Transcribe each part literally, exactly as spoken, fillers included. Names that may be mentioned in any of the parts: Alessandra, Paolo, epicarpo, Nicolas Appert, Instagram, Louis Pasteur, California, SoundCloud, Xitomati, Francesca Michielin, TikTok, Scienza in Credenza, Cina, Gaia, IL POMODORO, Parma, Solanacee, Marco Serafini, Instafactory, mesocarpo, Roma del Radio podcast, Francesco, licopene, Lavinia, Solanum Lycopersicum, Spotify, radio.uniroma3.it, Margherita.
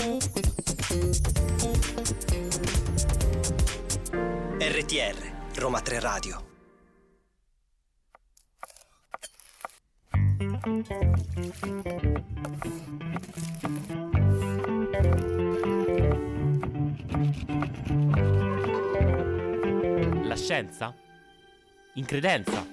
R T R Roma tre radio. La scienza in credenza.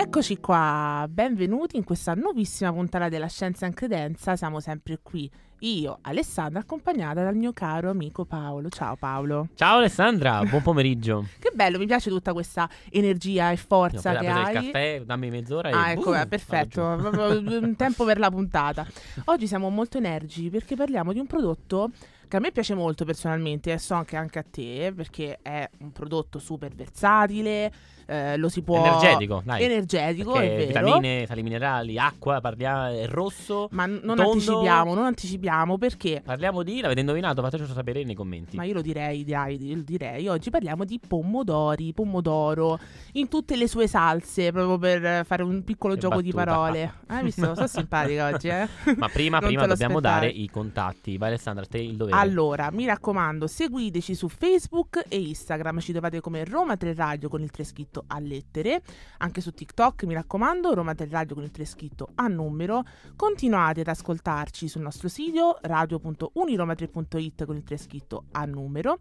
Eccoci qua, benvenuti in questa nuovissima puntata della Scienza in Credenza. Siamo sempre qui, io, Alessandra, accompagnata dal mio caro amico Paolo. Ciao Paolo. Ciao Alessandra, buon pomeriggio. Che bello, mi piace tutta questa energia e forza che hai. Il caffè, dammi mezz'ora e ah, ecco, boom, perfetto, un tempo per la puntata. Oggi siamo molto energici perché parliamo di un prodotto che a me piace molto personalmente e so anche, anche a te, perché è un prodotto super versatile, eh, lo si può... Energetico, dai. Energetico, perché è vero. Vitamine, sali minerali, acqua, parliamo, è rosso, ma non tondo. anticipiamo, non anticipiamo perché... Parliamo di, l'avete indovinato, fatecelo sapere nei commenti. Ma io lo direi, dai, lo direi. Oggi parliamo di pomodori, pomodoro, in tutte le sue salse, proprio per fare un piccolo che gioco battuta. Di parole. Hai visto? Sono simpatica oggi, eh? Ma prima, prima dobbiamo aspettare. Dare i contatti. Vai Alessandra, te il dovere. Allora, mi raccomando, seguiteci su Facebook e Instagram, ci trovate come Roma tre radio con il tre scritto a lettere, anche su TikTok, mi raccomando, Roma tre radio con il tre scritto a numero. Continuate ad ascoltarci sul nostro sito radio punto uniroma tre punto it con il tre scritto a numero.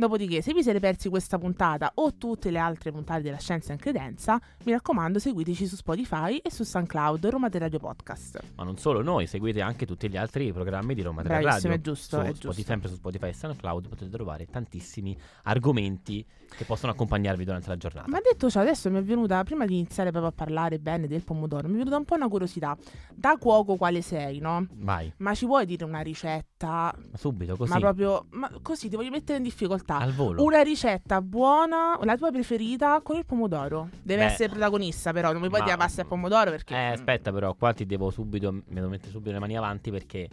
Dopodiché, se vi siete persi questa puntata o tutte le altre puntate della Scienza in Credenza, mi raccomando, seguiteci su Spotify e su SoundCloud, Roma del Radio podcast. Ma non solo noi, seguite anche tutti gli altri programmi di Roma del Radio. Bravissimo, è giusto, su, è giusto. Spotify, sempre su Spotify e SoundCloud potete trovare tantissimi argomenti che possono accompagnarvi durante la giornata. Ma detto ciò, adesso mi è venuta, prima di iniziare proprio a parlare bene del pomodoro, mi è venuta un po' una curiosità. Da cuoco quale sei, no? Vai. Ma ci vuoi dire una ricetta? Ma subito, così. Ma proprio, ma così, ti voglio mettere in difficoltà. Al volo. Una ricetta buona, la tua preferita con il pomodoro. Deve Beh, essere protagonista, però non mi puoi ma... dire pasta al pomodoro perché. Eh, aspetta, però qua ti devo subito. Mi devo mettere subito le mani avanti perché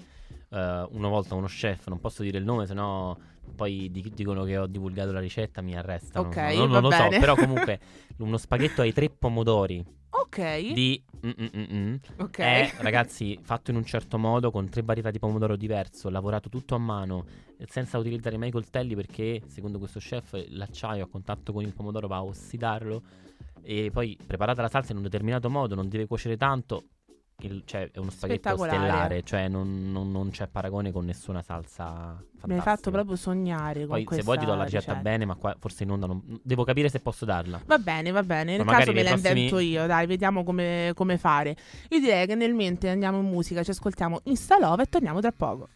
uh, una volta uno chef, non posso dire il nome, sennò poi dicono che ho divulgato la ricetta, mi arrestano. Ok, non, non lo bene. so, però comunque uno spaghetto ai tre pomodori. Ok. Di Ok. È, ragazzi, fatto in un certo modo, con tre varietà di pomodoro diverso, lavorato tutto a mano, senza utilizzare mai i coltelli, perché secondo questo chef l'acciaio a contatto con il pomodoro va a ossidarlo. E poi preparata la salsa in un determinato modo, non deve cuocere tanto. Il, cioè è uno spaghetto stellare, cioè non, non, non c'è paragone con nessuna salsa fantastica. Mi hai fatto proprio sognare con poi questa, se vuoi ti do la ricetta, ricetta bene, ma qua forse in onda non devo capire se posso darla. Va bene, va bene, nel caso me la prossimi... invento io, dai, vediamo come, come fare. Io direi che nel mente andiamo in musica, ci ascoltiamo Insta Love e torniamo tra poco.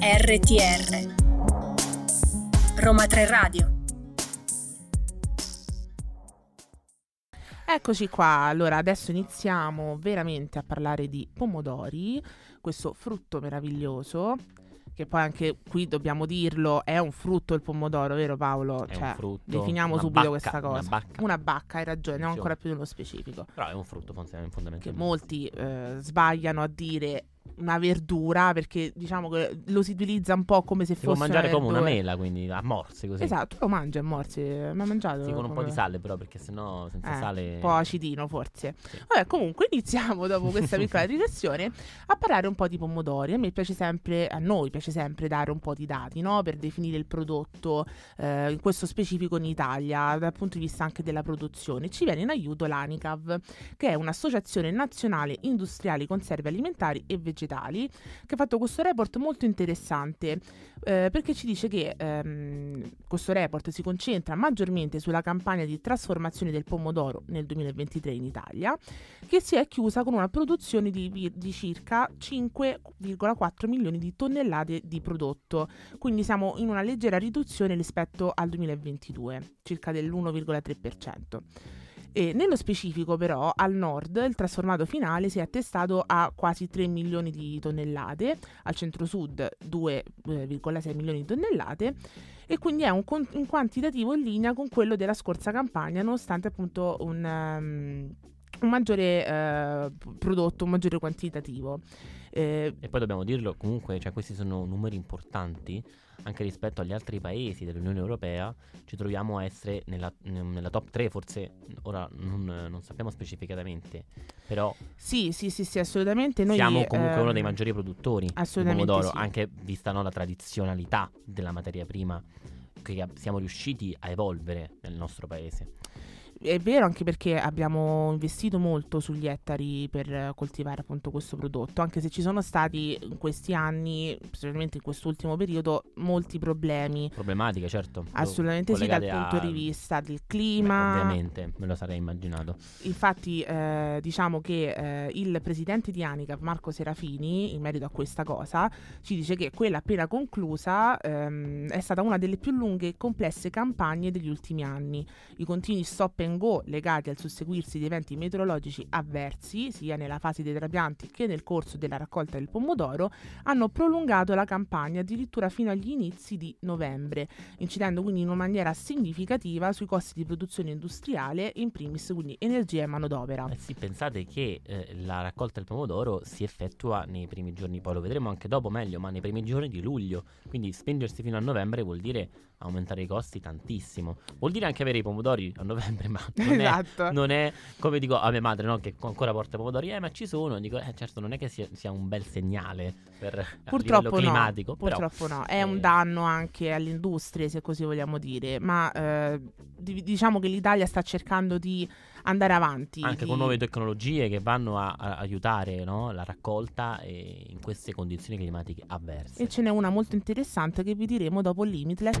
R T R Roma tre radio. Eccoci qua, allora adesso iniziamo veramente a parlare di pomodori, questo frutto meraviglioso, che poi anche qui dobbiamo dirlo, è un frutto il pomodoro, vero Paolo? È cioè, un frutto, definiamo subito bacca, questa cosa. Una bacca. Una bacca, hai ragione, andiamo ancora più nello specifico. Però è un frutto fondamentalmente. Che molti eh, sbagliano a dire una verdura, perché diciamo che lo si utilizza un po' come se si fosse può mangiare una come una mela, quindi a morsi così. Esatto, tu lo mangi a morsi, ma hai mangiato? Sì, con un come... po' di sale però, perché sennò senza eh, sale un po' acidino forse, sì. Vabbè, comunque iniziamo dopo questa piccola digressione a parlare un po' di pomodori. A me piace sempre, a noi piace sempre dare un po' di dati, no? Per definire il prodotto, eh, in questo specifico in Italia, dal punto di vista anche della produzione. Ci viene in aiuto l'ANICAV, che è un'associazione nazionale industriali conserve alimentari e vegetali, che ha fatto questo report molto interessante, eh, perché ci dice che ehm, questo report si concentra maggiormente sulla campagna di trasformazione del pomodoro nel duemilaventitré in Italia, che si è chiusa con una produzione di, di circa cinque virgola quattro milioni di tonnellate di prodotto, quindi siamo in una leggera riduzione rispetto al duemilaventidue, circa dell'uno virgola tre per cento. E nello specifico però al nord il trasformato finale si è attestato a quasi tre milioni di tonnellate, al centro sud due virgola sei milioni di tonnellate, e quindi è un, con- un quantitativo in linea con quello della scorsa campagna, nonostante appunto un... Um, un maggiore eh, prodotto, un maggiore quantitativo. Eh, e poi dobbiamo dirlo comunque, cioè questi sono numeri importanti anche rispetto agli altri paesi dell'Unione Europea. Ci troviamo a essere nella, nella top tre, forse ora non, non sappiamo specificatamente, però sì sì sì sì assolutamente. Noi siamo comunque ehm, uno dei maggiori produttori di pomodoro, sì. Anche vista, no, la tradizionalità della materia prima che siamo riusciti a evolvere nel nostro paese. È vero, anche perché abbiamo investito molto sugli ettari per coltivare appunto questo prodotto, anche se ci sono stati in questi anni, specialmente in quest'ultimo periodo, molti problemi. Problematiche, certo. Assolutamente sì, dal a... punto di vista del clima. Beh, ovviamente, me lo sarei immaginato. Infatti eh, diciamo che eh, il presidente di Anicap, Marco Serafini, in merito a questa cosa, ci dice che quella appena conclusa ehm, è stata una delle più lunghe e complesse campagne degli ultimi anni. I continui stop go legati al susseguirsi di eventi meteorologici avversi, sia nella fase dei trapianti che nel corso della raccolta del pomodoro, hanno prolungato la campagna addirittura fino agli inizi di novembre, incidendo quindi in una maniera significativa sui costi di produzione industriale, in primis quindi energia e manodopera. Eh sì, pensate che eh, la raccolta del pomodoro si effettua nei primi giorni, poi lo vedremo anche dopo meglio, ma nei primi giorni di luglio, quindi spingersi fino a novembre vuol dire aumentare i costi tantissimo, vuol dire anche avere i pomodori a novembre, ma non, esatto. è, non è come dico a mia madre, no, che ancora porta i pomodori, eh ma ci sono, dico eh, certo non è che sia, sia un bel segnale per purtroppo a livello climatico, no, purtroppo però, no, è eh... un danno anche all'industria, se così vogliamo dire, ma eh, diciamo che l'Italia sta cercando di andare avanti anche di... con nuove tecnologie che vanno a, a aiutare, no, la raccolta e in queste condizioni climatiche avverse. E ce n'è una molto interessante che vi diremo dopo il Limitless.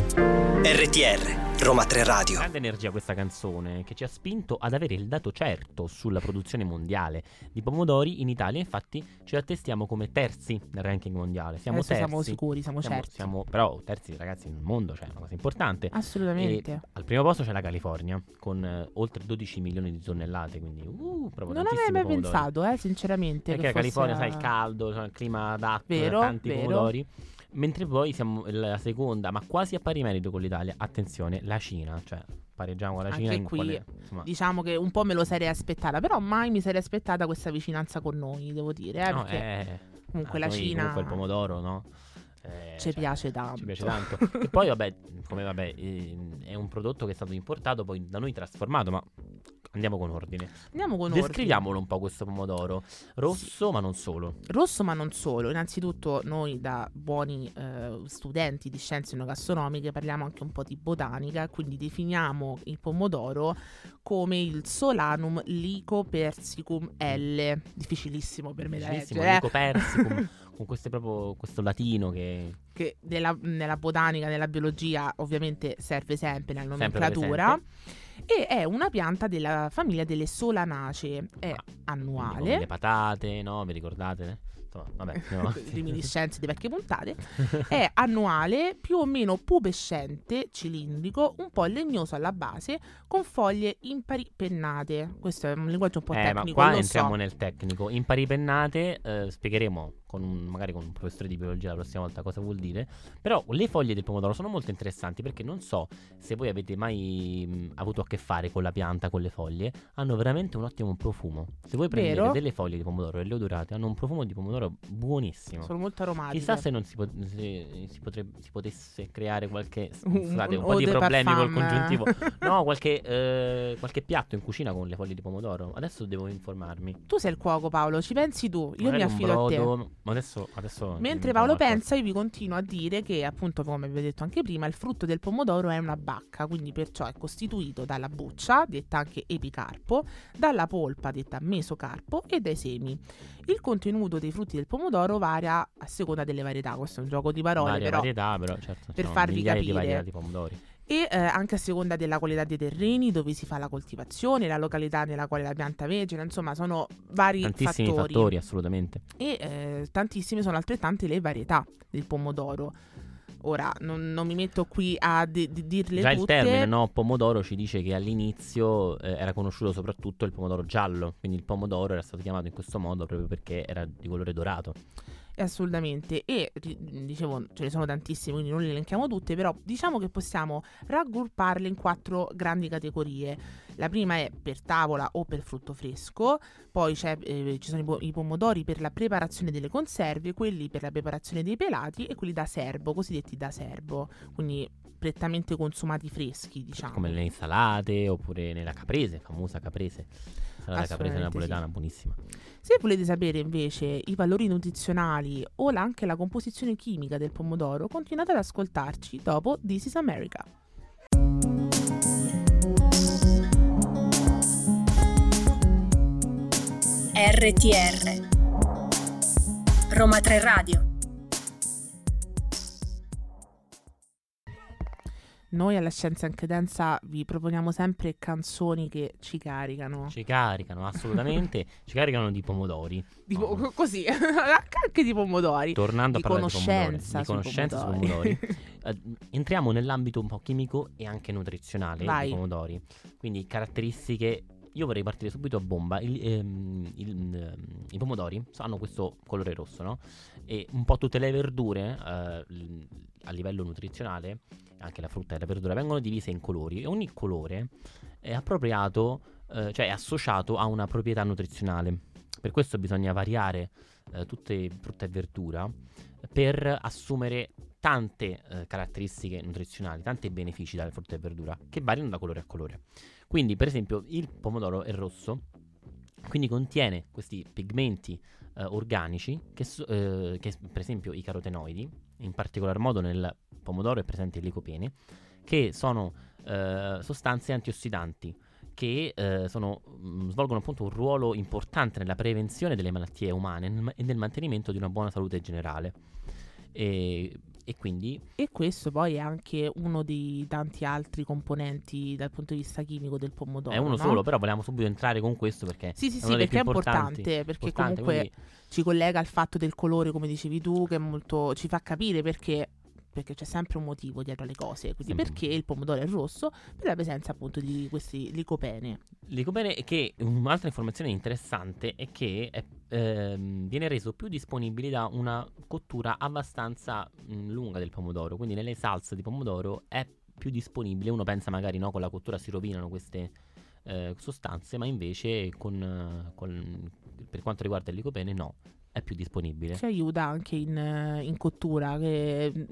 R T R Roma tre Radio. Grande energia questa canzone che ci ha spinto ad avere il dato certo sulla produzione mondiale di pomodori in Italia. Infatti ci attestiamo come terzi nel ranking mondiale. Siamo Adesso terzi. Siamo sicuri, siamo, siamo certi. Siamo però terzi, ragazzi, nel mondo, cioè è una cosa importante. Assolutamente. E al primo posto c'è la California con eh, oltre dodici milioni di tonnellate, quindi uh, proprio non avrei mai pomodori. pensato, eh, sinceramente. Perché la California, sai, il caldo, cioè, il clima d'acqua, vero, tanti vero. pomodori. Mentre poi siamo la seconda, ma quasi a pari merito con l'Italia. Attenzione, la Cina, cioè pareggiamo con la Cina. Anche qui, quale, insomma... diciamo che un po' me lo sarei aspettata, però mai mi sarei aspettata questa vicinanza con noi, devo dire. Eh, no, eh, comunque la Cina, comunque il pomodoro, no? Eh, ci, cioè, piace tanto. ci piace tanto. E poi vabbè, come vabbè, eh, è un prodotto che è stato importato, poi da noi trasformato, ma andiamo con ordine. Andiamo con Descriviamolo ordine. un po' questo pomodoro. Rosso, sì. ma non solo. Rosso, ma non solo. Innanzitutto noi, da buoni eh, studenti di scienze enogastronomiche, parliamo anche un po' di botanica, quindi definiamo il pomodoro come il Solanum Lycopersicum L. Difficilissimo per me da leggere. Lycopersicum. Con questo, proprio questo latino che... che nella, nella botanica, nella biologia ovviamente serve sempre nella nomenclatura. Sempre E è una pianta della famiglia delle Solanacee, è ah, annuale. Le patate, no? Vi ricordate? Insomma, vabbè, no. Reminiscenze di vecchie puntate. È annuale, più o meno pubescente, cilindrico, un po' legnoso alla base, con foglie impari pennate. Questo è un linguaggio un po' eh, tecnico. Ma qua entriamo so. nel tecnico. Impari pennate, eh, spiegheremo con un, magari con un professore di biologia la prossima volta cosa vuol dire. Però le foglie del pomodoro sono molto interessanti, perché non so se voi avete mai mh, avuto a che fare con la pianta, con le foglie. Hanno veramente un ottimo profumo. Se voi prendete Vero. delle foglie di pomodoro e le odorate, hanno un profumo di pomodoro buonissimo. Sono molto aromatiche. Chissà se non si, po- se, si, potrebbe, si potesse creare qualche un, scusate, un, un po' di problemi parfum. col congiuntivo. No, qualche, eh, qualche piatto in cucina con le foglie di pomodoro. Adesso devo informarmi. Tu sei il cuoco, Paolo, ci pensi tu. Io magari mi affido brodo, a te. Ma adesso, adesso mentre Paolo pensa, io vi continuo a dire che, appunto, come vi ho detto anche prima, il frutto del pomodoro è una bacca, quindi perciò è costituito dalla buccia, detta anche epicarpo, dalla polpa, detta mesocarpo, e dai semi. Il contenuto dei frutti del pomodoro varia a seconda delle varietà. Questo è un gioco di parole, varia però, varietà, però certo, per farvi capire di varietà di pomodori. E eh, anche a seconda della qualità dei terreni dove si fa la coltivazione, la località nella quale la pianta vegeta, insomma sono vari tantissimi fattori. fattori assolutamente. E eh, tantissime sono altrettante le varietà del pomodoro. Ora non, non mi metto qui a d- d- dirle Già tutte. Già il termine, no, pomodoro ci dice che all'inizio eh, era conosciuto soprattutto il pomodoro giallo, quindi il pomodoro era stato chiamato in questo modo proprio perché era di colore dorato. Assolutamente, e dicevo ce ne sono tantissime, quindi non le elenchiamo tutte, però diciamo che possiamo raggrupparle in quattro grandi categorie. La prima è per tavola o per frutto fresco, poi c'è, eh, ci sono i, po- i pomodori per la preparazione delle conserve, quelli per la preparazione dei pelati e quelli da serbo, cosiddetti da serbo, quindi prettamente consumati freschi, diciamo. Come nelle insalate oppure nella caprese, famosa caprese, insalata caprese napoletana, sì, buonissima. Se volete sapere invece i valori nutrizionali o anche la composizione chimica del pomodoro, continuate ad ascoltarci dopo This is America. R T R Roma tre Radio. Noi alla Scienza in Credenza vi proponiamo sempre canzoni che ci caricano. Ci caricano, assolutamente. Ci caricano di pomodori. Di po- oh. Così, anche di pomodori. Tornando di a parlare di pomodori. Di conoscenza sui pomodori. pomodori. Entriamo nell'ambito un po' chimico e anche nutrizionale. Vai. Dei pomodori. Quindi caratteristiche... Io vorrei partire subito a bomba. il, ehm, il, ehm, I pomodori hanno questo colore rosso, no? E un po' tutte le verdure eh, l- a livello nutrizionale, anche la frutta e la verdura, vengono divise in colori. E ogni colore è appropriato, eh, cioè è associato a una proprietà nutrizionale. Per questo bisogna variare eh, tutte frutta e verdura per assumere tante eh, caratteristiche nutrizionali, tanti benefici dalle frutta e verdura che variano da colore a colore. Quindi per esempio il pomodoro è rosso, quindi contiene questi pigmenti eh, organici che, eh, che per esempio i carotenoidi, in particolar modo nel pomodoro è presente il licopene, che sono eh, sostanze antiossidanti che eh, sono, mh, svolgono appunto un ruolo importante nella prevenzione delle malattie umane nel, e nel mantenimento di una buona salute generale. E, e quindi e questo poi è anche uno dei tanti altri componenti dal punto di vista chimico del pomodoro. È uno, no? Solo, però vogliamo subito entrare con questo perché sì sì è sì perché è importante, perché importante, comunque quindi... ci collega al fatto del colore, come dicevi tu, che è molto, ci fa capire perché perché c'è sempre un motivo dietro alle cose, quindi sempre. Perché il pomodoro è rosso per la presenza appunto di questi licopene. Licopene che un'altra informazione interessante è che è, ehm, viene reso più disponibile da una cottura abbastanza mh, lunga del pomodoro, quindi nelle salse di pomodoro è più disponibile. Uno pensa magari, no, con la cottura si rovinano queste eh, sostanze, ma invece con, con, per quanto riguarda il licopene no, è più disponibile. Ci aiuta anche in, in cottura, che...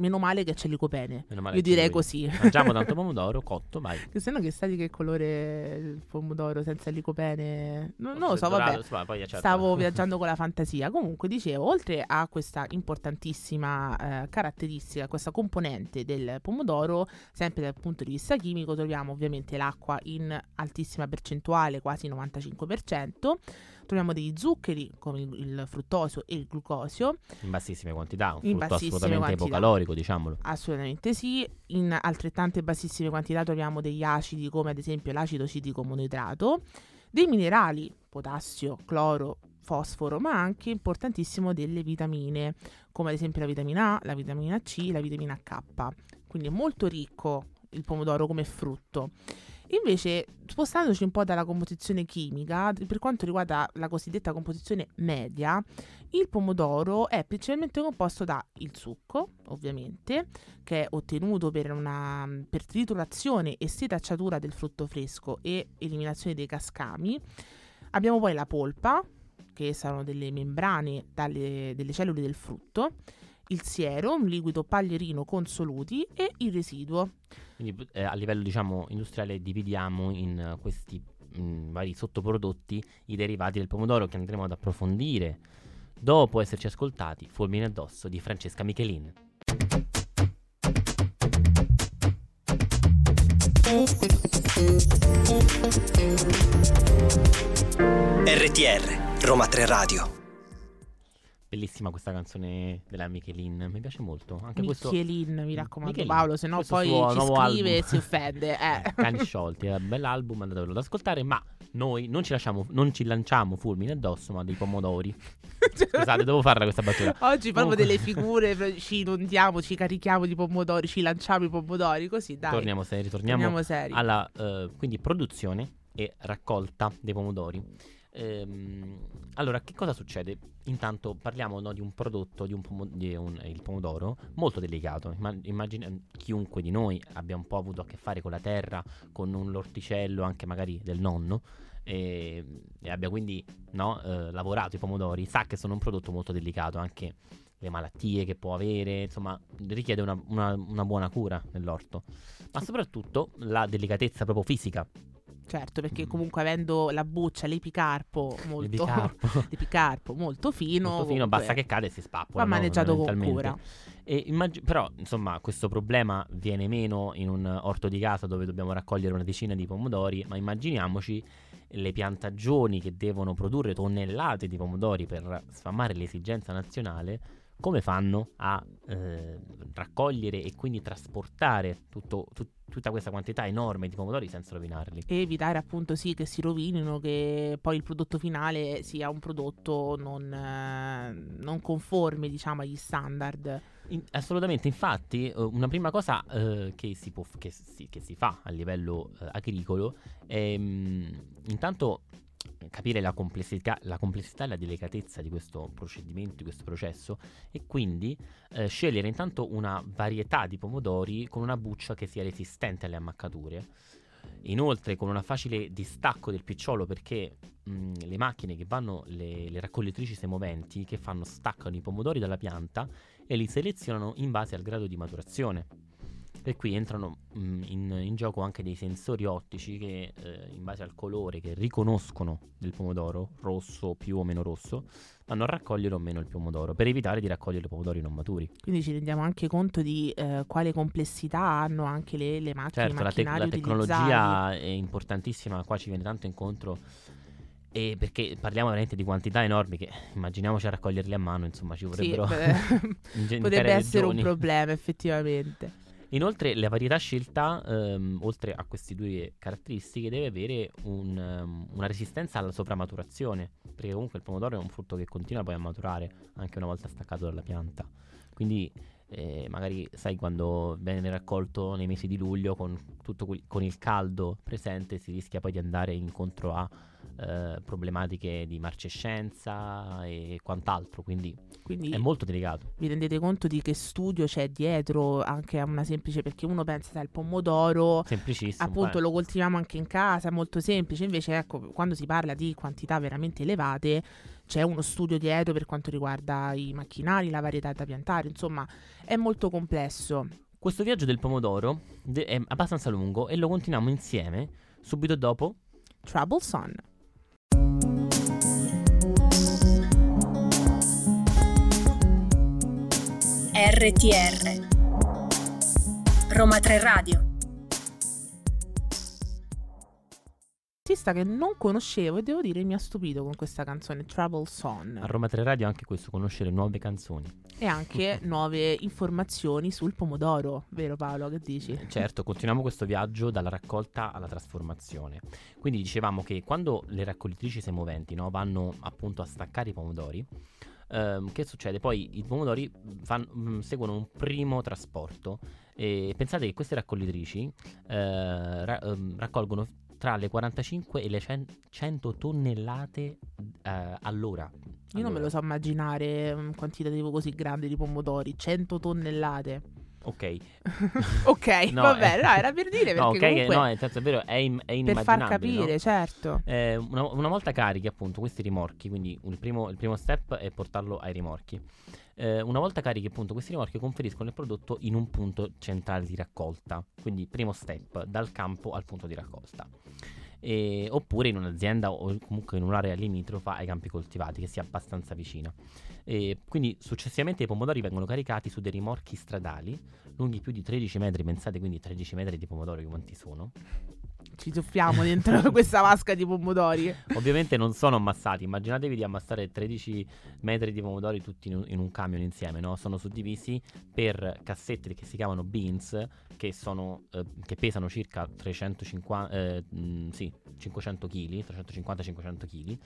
Meno male che c'è il licopene. Io direi così. Mangiamo tanto pomodoro cotto, vai. Che se no, che sai che colore il pomodoro senza il licopene? No, non lo so, dorato, vabbè. Stavo viaggiando con la fantasia. Comunque, dicevo, oltre a questa importantissima eh, caratteristica, questa componente del pomodoro, sempre dal punto di vista chimico, troviamo ovviamente l'acqua in altissima percentuale, quasi il novantacinque percento. Troviamo degli zuccheri come il fruttosio e il glucosio in bassissime quantità, un frutto assolutamente ipocalorico, diciamolo. Assolutamente sì. In altrettante bassissime quantità troviamo degli acidi come ad esempio l'acido citrico monoidrato, dei minerali potassio, cloro, fosforo, ma anche importantissimo delle vitamine come ad esempio la vitamina A, la vitamina C, la vitamina K. Quindi è molto ricco il pomodoro come frutto. Invece, spostandoci un po' dalla composizione chimica, per quanto riguarda la cosiddetta composizione media, il pomodoro è principalmente composto da il succo, ovviamente, che è ottenuto per, una, per triturazione e setacciatura del frutto fresco e eliminazione dei cascami. Abbiamo poi la polpa, che sono delle membrane dalle, delle cellule del frutto, il siero, un liquido paglierino con soluti, e il residuo. Quindi eh, a livello, diciamo, industriale dividiamo in uh, questi mh, vari sottoprodotti i derivati del pomodoro, che andremo ad approfondire dopo esserci ascoltati Fulmine addosso di Francesca Michielin. R T R Roma tre Radio. Bellissima questa canzone della Michielin, mi piace molto. Anche Michielin, questo... mi raccomando, Michielin. Paolo, se no poi ci scrive e si offende. Eh. Eh, Cani sciolti, è un bell'album, andatevelo ad ascoltare, ma noi non ci, lasciamo, non ci lanciamo fulmini addosso, ma dei pomodori. Scusate, devo farla questa battuta. Oggi proprio delle figure, ci inondiamo, ci carichiamo di pomodori, ci lanciamo i pomodori, così dai. Torniamo seri, torniamo, torniamo seri. Alla uh, quindi produzione e raccolta dei pomodori. Ehm, allora, che cosa succede? Intanto parliamo, no, di un prodotto, di un, pomo- di un il pomodoro, molto delicato. Imma- immagina chiunque di noi abbia un po' avuto a che fare con la terra, con un orticello anche magari del nonno, e, e abbia quindi, no, eh, lavorato i pomodori, sa che sono un prodotto molto delicato, anche le malattie che può avere, insomma, richiede una, una, una buona cura nell'orto, ma soprattutto la delicatezza proprio fisica. Certo, perché comunque avendo la buccia, l'epicarpo molto, l'epicarpo. l'epicarpo molto fino, molto fino, basta che cade e si spappola. Va maneggiato, no, con cura. E immag- però, insomma, questo problema viene meno in un orto di casa dove dobbiamo raccogliere una decina di pomodori, ma immaginiamoci le piantagioni che devono produrre tonnellate di pomodori per sfamare l'esigenza nazionale. Come fanno a eh, raccogliere e quindi trasportare tutto, tut- tutta questa quantità enorme di pomodori senza rovinarli? E evitare appunto, sì, che si rovinino, che poi il prodotto finale sia un prodotto non, eh, non conforme, diciamo, agli standard. In, assolutamente, infatti una prima cosa eh, che, si può, che, si, che si fa a livello eh, agricolo è mh, intanto... capire la complessità, la complessità e la delicatezza di questo procedimento, di questo processo, e quindi eh, scegliere intanto una varietà di pomodori con una buccia che sia resistente alle ammaccature. Inoltre, con una facile distacco del picciolo, perché mh, le macchine che vanno, le, le raccoglitrici semoventi che fanno, staccano i pomodori dalla pianta e li selezionano in base al grado di maturazione. E qui entrano mh, in, in gioco anche dei sensori ottici che eh, in base al colore che riconoscono del pomodoro, rosso più o meno rosso, vanno a raccogliere o meno il pomodoro, per evitare di raccogliere pomodori non maturi. Quindi ci rendiamo anche conto di eh, quale complessità hanno anche le, le macchine. Certo, la, te- la tecnologia è importantissima, qua ci viene tanto incontro, e perché parliamo veramente di quantità enormi che immaginiamoci a raccoglierle a mano, insomma ci vorrebbero sì, potrebbe, potrebbe essere un problema effettivamente. Inoltre la varietà scelta, ehm, oltre a queste due caratteristiche, deve avere un, um, una resistenza alla sovramaturazione, perché comunque il pomodoro è un frutto che continua poi a maturare anche una volta staccato dalla pianta. Quindi eh, magari sai, quando viene raccolto nei mesi di luglio con, tutto que- con il caldo presente, si rischia poi di andare incontro a eh, problematiche di marcescenza e quant'altro, quindi, quindi è molto delicato. Vi rendete conto di che studio c'è dietro anche a una semplice, perché uno pensa al pomodoro semplicissimo, appunto eh. lo coltiviamo anche in casa, è molto semplice, invece ecco, quando si parla di quantità veramente elevate c'è uno studio dietro per quanto riguarda i macchinari, la varietà da piantare, insomma è molto complesso. Questo viaggio del pomodoro de- è abbastanza lungo e lo continuiamo insieme subito dopo Trouble Sun. R T R Roma tre Radio. Artista che non conoscevo e devo dire mi ha stupito con questa canzone Trouble Song. A Roma tre Radio anche questo, conoscere nuove canzoni e anche nuove informazioni sul pomodoro, vero Paolo, che dici? Certo, continuiamo questo viaggio dalla raccolta alla trasformazione. Quindi dicevamo che quando le raccoglitrici semoventi, no, vanno appunto a staccare i pomodori, ehm, che succede? Poi i pomodori fanno, seguono un primo trasporto e pensate che queste raccoglitrici eh, ra- raccolgono tra le quarantacinque e le cento tonnellate eh, all'ora. Io allora. non me lo so immaginare un quantitativo così grande di pomodori, cento tonnellate. Ok. Ok, no, vabbè, eh, no, era per dire, perché no, okay, comunque... No, è, certo, è vero, è, im- è inimmaginabile. Per far capire, no? Certo. Eh, una, una volta carichi appunto questi rimorchi, quindi il primo, il primo step è portarlo ai rimorchi. Eh, una volta carichi appunto questi rimorchi conferiscono il prodotto in un punto centrale di raccolta, quindi primo step dal campo al punto di raccolta, e, oppure in un'azienda o comunque in un'area limitrofa ai campi coltivati che sia abbastanza vicina, e quindi successivamente i pomodori vengono caricati su dei rimorchi stradali lunghi più di tredici metri, pensate, quindi tredici metri di pomodori quanti sono. Ci tuffiamo dentro questa vasca di pomodori. Ovviamente non sono ammassati, immaginatevi di ammassare tredici metri di pomodori tutti in un, in un camion insieme, no? Sono suddivisi per cassette che si chiamano beans, che sono eh, che pesano circa trecentocinquanta eh, mh, sì, cinquecento chili, trecentocinquanta cinquecento chili,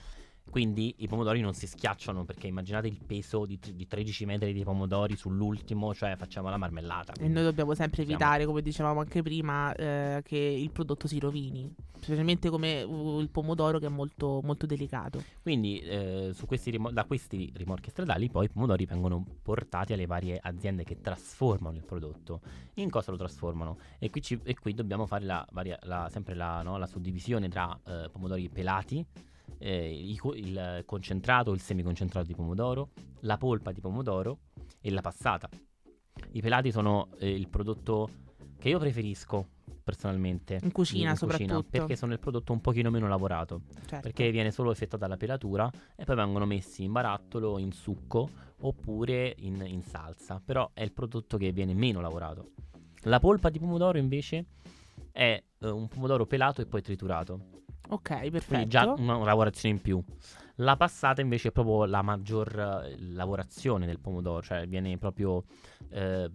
Quindi i pomodori non si schiacciano, perché immaginate il peso di, di tredici metri di pomodori sull'ultimo, cioè facciamo la marmellata. E noi dobbiamo sempre evitare, come dicevamo anche prima, eh, che il prodotto si rovini, specialmente come il pomodoro, che è molto, molto delicato. Quindi eh, su questi rim- da questi rimorchi stradali poi i pomodori vengono portati alle varie aziende che trasformano il prodotto. In cosa lo trasformano? E qui, ci, e qui dobbiamo fare la, varia, la, sempre la, no, la suddivisione tra eh, pomodori pelati, Eh, il, il concentrato, il semiconcentrato di pomodoro, la polpa di pomodoro e la passata. I pelati sono eh, il prodotto che io preferisco personalmente in cucina, in soprattutto cucina, perché sono il prodotto un pochino meno lavorato, certo. Perché viene solo effettuata la pelatura e poi vengono messi in barattolo, in succo oppure in, in salsa, però è il prodotto che viene meno lavorato. La polpa di pomodoro invece è eh, un pomodoro pelato e poi triturato. Ok, perfetto. Quindi già una lavorazione in più. La passata invece è proprio la maggior lavorazione del pomodoro, cioè viene proprio eh,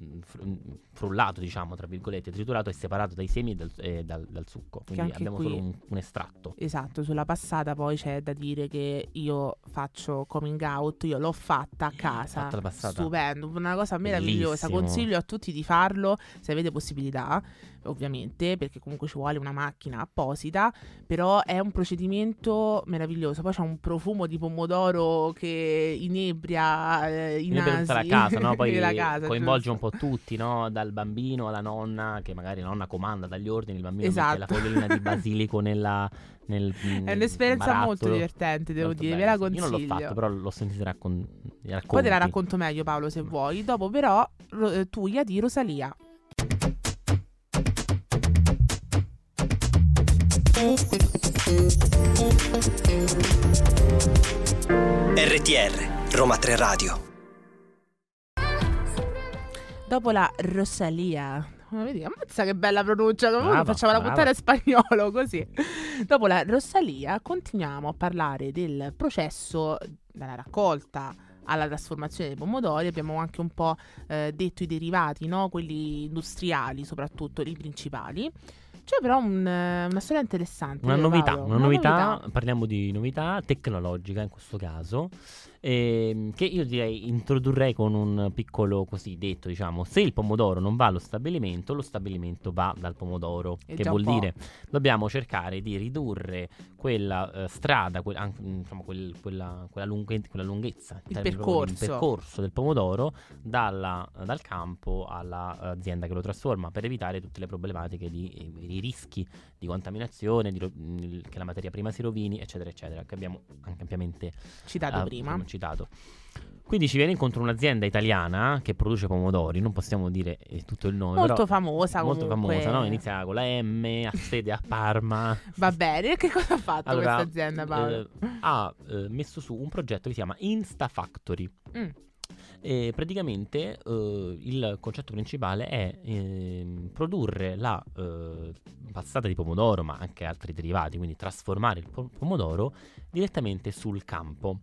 frullato, diciamo, tra virgolette, triturato e separato dai semi e dal, eh, dal, dal succo. Quindi abbiamo qui solo un, un estratto. Esatto, sulla passata poi c'è da dire che io faccio coming out, io l'ho fatta a casa. Fatta la passata. Stupendo, una cosa meravigliosa. Bellissimo. Consiglio a tutti di farlo se avete possibilità, ovviamente, perché comunque ci vuole una macchina apposita, però è un procedimento meraviglioso. Poi c'è un profumo di pomodoro che inebria eh, i inebria nasi, tutta la casa, no? Poi la casa, coinvolge, giusto, un po' tutti, no? Dal bambino alla nonna, che magari la nonna comanda dagli ordini, il bambino, esatto, mette la fogliolina di basilico nella nel è un'esperienza barattolo. Molto divertente, devo molto dire, ve la consiglio. Io non l'ho fatto, però lo sentirete raccon- poi te la racconto meglio, Paolo, se no. vuoi. Dopo però ro- Tuia di Rosalia. R T R Roma tre radio. Dopo la Rosalia, vedi, ammazza che bella pronuncia, brava, facciamo la puntata in spagnolo così. Dopo la Rosalia continuiamo a parlare del processo dalla raccolta alla trasformazione dei pomodori. Abbiamo anche un po' eh, detto i derivati, no? Quelli industriali, soprattutto i principali. C'è cioè, però un, una storia interessante. Una novità, una, una novità, novità, parliamo di novità tecnologica in questo caso, ehm, che io direi introdurrei con un piccolo così detto, diciamo, se il pomodoro non va allo stabilimento, lo stabilimento va dal pomodoro. E che vuol dire? Dobbiamo cercare di ridurre quella eh, strada, quel, anche, diciamo, quel, quella, quella, lunghe, quella lunghezza, il percorso. il percorso del pomodoro dalla, dal campo all'azienda che lo trasforma, per evitare tutte le problematiche di rischi di contaminazione, di ro- che la materia prima si rovini, eccetera eccetera, che abbiamo anche ampiamente citato uh, prima citato. Quindi ci viene incontro un'azienda italiana che produce pomodori, non possiamo dire eh, tutto il nome, molto però famosa, molto comunque famosa, no? Inizia con la M, ha sede a Parma. Va bene, che cosa ha fatto allora, questa azienda, Paolo? Eh, ha eh, messo su un progetto che si chiama Instafactory. mm. E praticamente eh, il concetto principale è eh, produrre la eh, passata di pomodoro, ma anche altri derivati, quindi trasformare il pomodoro direttamente sul campo,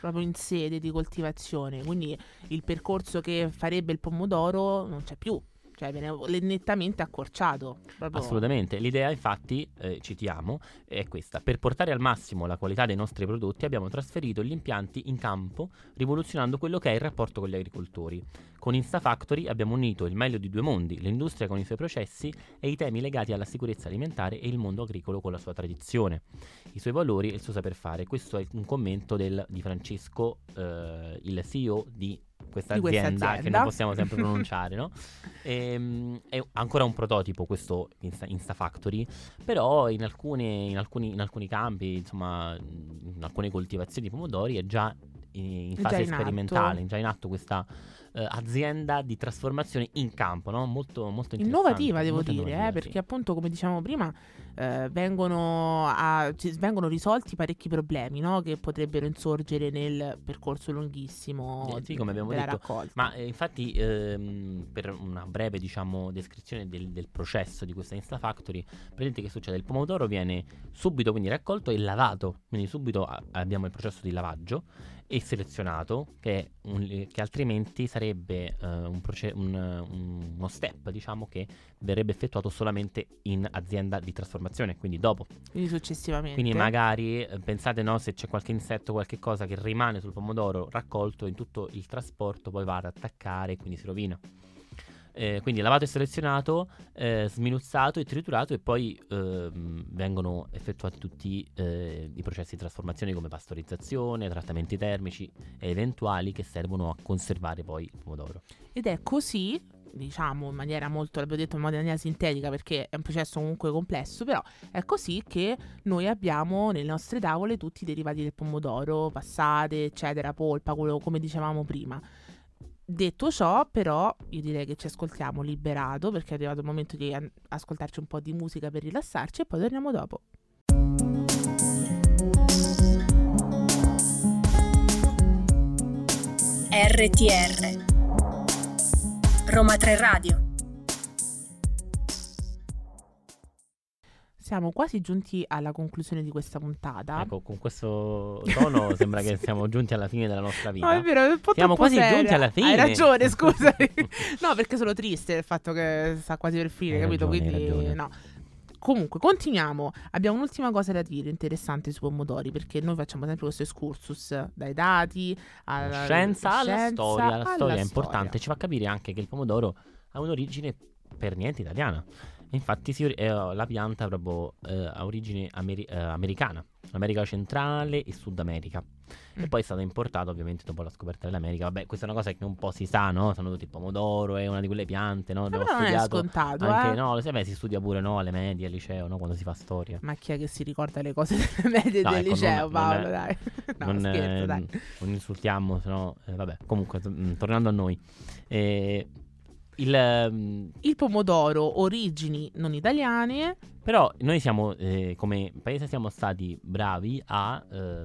proprio in sede di coltivazione. Quindi il percorso che farebbe il pomodoro non c'è più, cioè viene nettamente accorciato proprio. Assolutamente, l'idea infatti, eh, citiamo, è questa: per portare al massimo la qualità dei nostri prodotti abbiamo trasferito gli impianti in campo, rivoluzionando quello che è il rapporto con gli agricoltori. Con Instafactory abbiamo unito il meglio di due mondi, l'industria con i suoi processi e i temi legati alla sicurezza alimentare, e il mondo agricolo con la sua tradizione, i suoi valori e il suo saper fare. Questo è un commento del, di Francesco, eh, il C E O di Questa, di questa azienda, azienda che non possiamo sempre pronunciare, no? E, è ancora un prototipo questo Insta, Instafactory, però in, alcune, in, alcuni, in alcuni campi, insomma, in alcune coltivazioni di pomodori è già in, in fase già in sperimentale, è già in atto questa eh, azienda di trasformazione in campo, no? Molto, molto innovativa, devo molto dire, innovativa, eh, perché sì, appunto, come dicevamo prima, eh, vengono, a, vengono risolti parecchi problemi, no? Che potrebbero insorgere nel percorso lunghissimo, eh, sì, come abbiamo della detto, raccolta. Ma eh, infatti, ehm, per una breve, diciamo, descrizione del, del processo di questa Instafactory, vedete che succede: il pomodoro viene subito quindi raccolto e lavato, quindi subito a- abbiamo il processo di lavaggio e selezionato, che, un, che altrimenti sarebbe sarebbe eh, un proce- un, un, uno step, diciamo, che verrebbe effettuato solamente in azienda di trasformazione, quindi dopo, quindi successivamente. Quindi magari eh, pensate, no, se c'è qualche insetto, qualche cosa che rimane sul pomodoro raccolto, in tutto il trasporto poi va ad attaccare e quindi si rovina. Eh, quindi lavato e selezionato, eh, sminuzzato e triturato, e poi eh, vengono effettuati tutti eh, i processi di trasformazione come pastorizzazione, trattamenti termici eventuali che servono a conservare poi il pomodoro. Ed è così, diciamo in maniera molto, l'abbiamo detto in maniera sintetica perché è un processo comunque complesso, però è così che noi abbiamo nelle nostre tavole tutti i derivati del pomodoro, passate, eccetera, polpa, quello come dicevamo prima. Detto ciò, però, io direi che ci ascoltiamo Liberato, perché è arrivato il momento di an- ascoltarci un po' di musica per rilassarci e poi torniamo dopo. R T R Roma tre Radio. Siamo quasi giunti alla conclusione di questa puntata. Ecco, con questo tono sembra che siamo giunti alla fine della nostra vita. No, è vero, è un po' siamo quasi seria. Giunti alla fine. Hai ragione, scusami. No, perché sono triste del fatto che sta quasi per fine, hai capito? Ragione, quindi no. Comunque, continuiamo. Abbiamo un'ultima cosa da dire interessante sui pomodori, perché noi facciamo sempre questo excursus dai dati alla scienza, alla scienza, storia. La alla storia alla è importante, storia. Ci fa capire anche che il pomodoro ha un'origine per niente italiana. Infatti sì, eh, la pianta proprio eh, ha origine ameri- eh, americana, America Centrale e Sud America. Mm. E poi è stata importata ovviamente dopo la scoperta dell'America. Vabbè, questa è una cosa che un po' si sa, no? Sanno tutti il pomodoro, è una di quelle piante, no? Però non è scontato, anche, eh? No, beh, si studia pure, no? Alle medie, al liceo, no? Quando si fa storia. Ma chi è che si ricorda le cose delle medie no, del ecco, liceo, non, Paolo, non è, dai? No, non, scherzo, eh, dai. Non insultiamo, sennò... Eh, vabbè, comunque, t- tornando a noi... Eh, Il, um, il pomodoro, origini non italiane. Però noi siamo, eh, come paese siamo stati bravi a eh,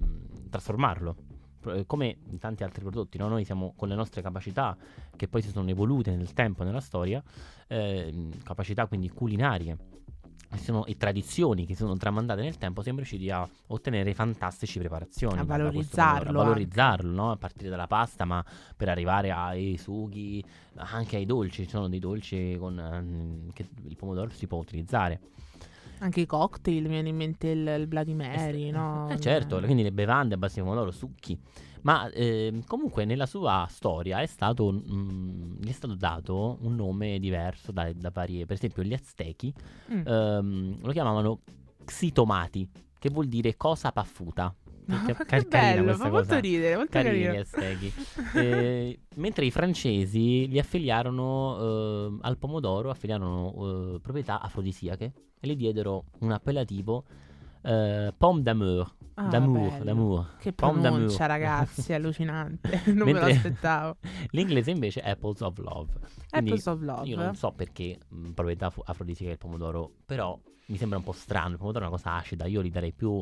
trasformarlo, come tanti altri prodotti, no? Noi siamo, con le nostre capacità che poi si sono evolute nel tempo, nella storia, eh, capacità quindi culinarie sono, e tradizioni che sono tramandate nel tempo, siamo riusciti a ottenere fantastici preparazioni, a valorizzarlo, pomodoro, a valorizzarlo, no? A partire dalla pasta, ma per arrivare ai sughi, anche ai dolci. Ci sono dei dolci con eh, che il pomodoro si può utilizzare. Anche i cocktail, mi viene in mente il, il Bloody Mary, eh, no? Eh, certo, eh. Quindi le bevande a base di pomodoro, succhi. Ma eh, comunque nella sua storia è stato, mh, gli è stato dato un nome diverso da, da varie. Per esempio gli Aztechi mm. ehm, lo chiamavano Xitomati, che vuol dire cosa paffuta. Che, che car- bello, fa molto cosa. ridere, molto carini gli Aztechi. eh, Mentre i francesi li affiliarono eh, al pomodoro, affiliarono eh, proprietà afrodisiache e le diedero un appellativo, eh, pomme d'amour. Ah, d'amour, d'amour. Che pronuncia, ragazzi, è allucinante. Non Mentre, me lo aspettavo. L'inglese invece è Apples of Love. Quindi Apples of Love. Io non so perché mh, proprietà afrodisiache del pomodoro, però mi sembra un po' strano. Il pomodoro è una cosa acida, io gli darei più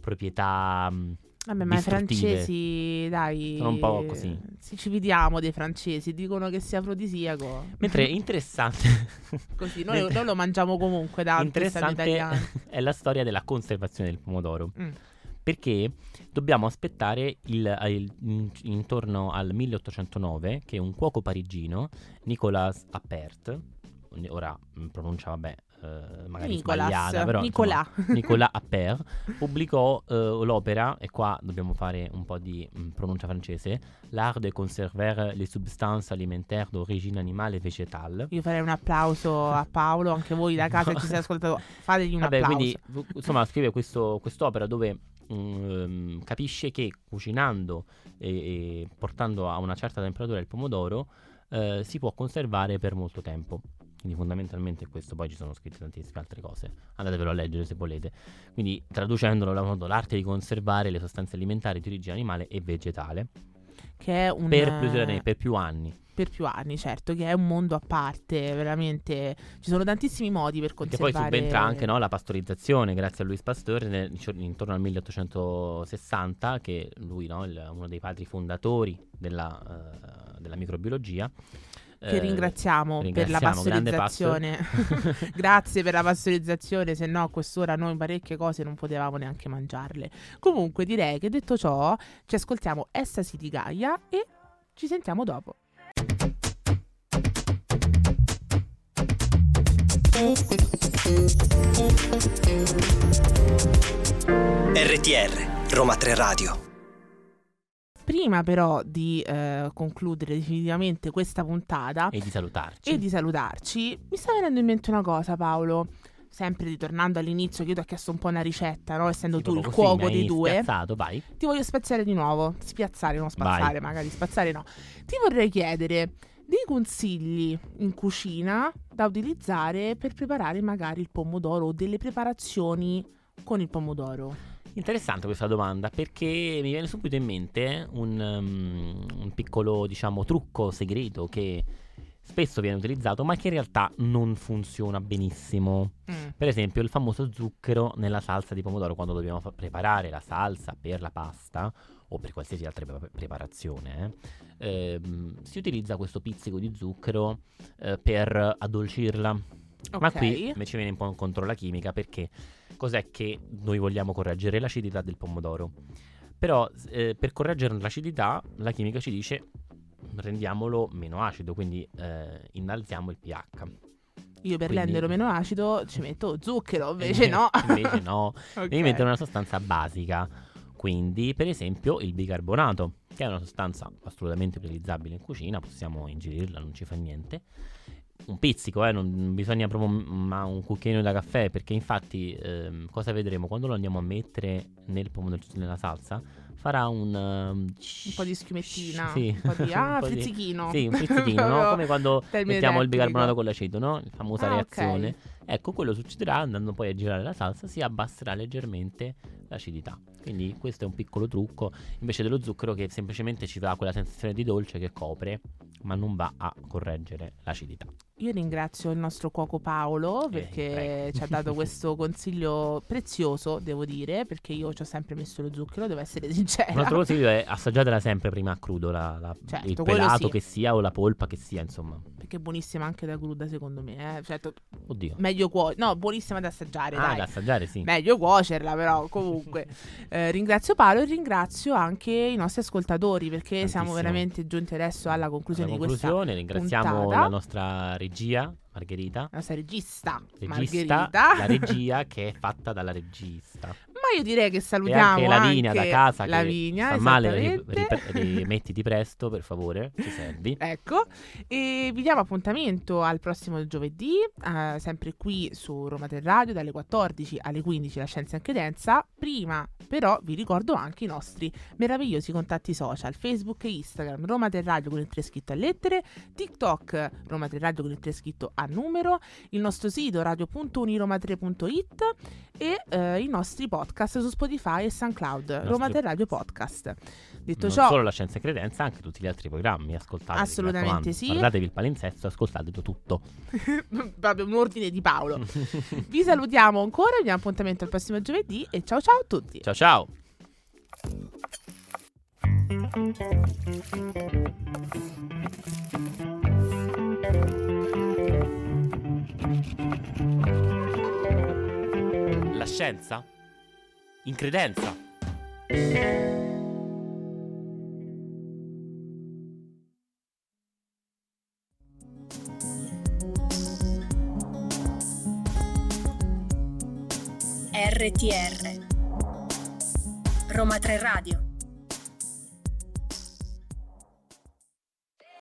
proprietà mh, vabbè, ma i francesi, dai, sono un po' così. Se ci vediamo dei francesi, dicono che sia afrodisiaco. Mentre interessante così, noi, Mentre... noi lo mangiamo comunque da interessante è la storia della conservazione del pomodoro. Mm. Perché dobbiamo aspettare il, il, in, intorno al milleottocentonove che un cuoco parigino, Nicolas Appert, ora pronuncia vabbè eh, magari Nicolas, sbagliata, però Nicolas, insomma, Nicolas Appert pubblicò eh, l'opera, e qua dobbiamo fare un po' di mh, pronuncia francese, l'art de conserver les substances alimentaires d'origine animale e végétale. Io farei un applauso a Paolo, anche voi da casa che ci siete ascoltato, fategli un vabbè, applauso. Quindi insomma scrive questo, quest'opera dove Um, capisce che cucinando e, e portando a una certa temperatura il pomodoro eh, si può conservare per molto tempo. Quindi fondamentalmente questo, poi ci sono scritte tantissime altre cose, andatevelo a leggere se volete. Quindi traducendolo la modo, l'arte di conservare le sostanze alimentari di origine animale e vegetale, che è un per più, per più anni per più anni, certo, che è un mondo a parte, veramente ci sono tantissimi modi per conservare. E poi subentra anche, no, la pastorizzazione, grazie a Louis Pasteur, nel, intorno al milleottocentosessanta, che lui, no, il, uno dei padri fondatori della, uh, della microbiologia. Che ringraziamo, eh, ringraziamo per la pastorizzazione. Grazie per la pastorizzazione, se no a quest'ora noi parecchie cose non potevamo neanche mangiarle. Comunque direi che detto ciò ci ascoltiamo Essa si di Gaia e ci sentiamo dopo. R T R Roma tre radio. Prima però di eh, concludere definitivamente questa puntata e di salutarci e di salutarci mi sta venendo in mente una cosa, Paolo. Sempre ritornando all'inizio, che io ti ho chiesto un po' una ricetta, no? Essendo sì, tu il cuoco dei due, spiazzato, vai. Ti voglio spaziare di nuovo. Spiazzare, non spazzare, vai. Magari spazzare no. Ti vorrei chiedere dei consigli in cucina da utilizzare per preparare magari il pomodoro o delle preparazioni con il pomodoro. Interessante questa domanda, perché mi viene subito in mente un, um, un piccolo, diciamo, trucco segreto che spesso viene utilizzato ma che in realtà non funziona benissimo. mm. Per esempio il famoso zucchero nella salsa di pomodoro. Quando dobbiamo fa- preparare la salsa per la pasta o per qualsiasi altra pre- preparazione eh, ehm, si utilizza questo pizzico di zucchero eh, per addolcirla. okay. Ma qui invece viene un po' contro la chimica, perché cos'è che noi vogliamo correggere? L'acidità del pomodoro. Però eh, per correggere l'acidità la chimica ci dice rendiamolo meno acido, quindi eh, innalziamo il pH. Io per quindi... renderlo meno acido ci metto zucchero, invece no. Invece no, okay. Devi mettere una sostanza basica, quindi per esempio il bicarbonato, che è una sostanza assolutamente utilizzabile in cucina, possiamo ingerirla, non ci fa niente. Un pizzico, eh, non bisogna proprio ma un cucchiaino da caffè, perché infatti ehm, cosa vedremo? Quando lo andiamo a mettere nel pomodoro nella salsa farà un um, un po' di schiumettina, sì. un po' di ah, un po' frizzichino. Di, sì, un frizzichino, no? Come quando mettiamo tecnico. il bicarbonato con l'aceto, no? La famosa ah, reazione. Okay. Ecco, quello succederà andando poi a girare la salsa, si abbasserà leggermente l'acidità. Quindi questo è un piccolo trucco, invece dello zucchero, che semplicemente ci dà quella sensazione di dolce che copre, ma non va a correggere l'acidità. Io ringrazio il nostro cuoco Paolo perché eh, ci ha dato questo consiglio prezioso, devo dire, perché io ci ho sempre messo lo zucchero, devo essere sincera. Un altro consiglio è assaggiatela sempre prima a crudo, la, la, certo, il pelato sì. che sia o la polpa che sia, insomma. Perché è buonissima anche da cruda, secondo me. Eh. Certo, Oddio. Meglio cuocerla. No, buonissima da assaggiare. Ah, dai. da assaggiare, sì. Meglio cuocerla, però, comunque. eh, ringrazio Paolo e ringrazio anche i nostri ascoltatori, perché Tantissimo. siamo veramente giunti adesso alla conclusione, alla conclusione di questa ringraziamo puntata. la nostra regia Margherita, la nostra regista, regista la regia che è fatta dalla regista. Ma io direi che salutiamo anche Lavinia da casa, Lavinia, che sta male, rimettiti presto per favore, ci servi. Ecco, e vi diamo appuntamento al prossimo giovedì, eh, sempre qui su Roma del Radio dalle quattordici alle quindici, la Scienza in Credenza. Prima però vi ricordo anche i nostri meravigliosi contatti social: Facebook e Instagram Roma del Radio con il tre scritto a lettere, TikTok Roma del Radio con il tre scritto a numero, il nostro sito radio punto uniroma tre punto it e eh, i nostri podcast su Spotify e SoundCloud, nostro... Roma del Radio podcast. Detto non ciò, solo la Scienza e Credenza, anche tutti gli altri programmi, ascoltate. Assolutamente sì. Guardatevi il palinsesto, ascoltate tutto. Proprio un ordine di Paolo. Vi salutiamo ancora, vi diamo appuntamento al prossimo giovedì e ciao ciao a tutti. Ciao ciao. La Scienza in Credenza. R T R Roma tre Radio.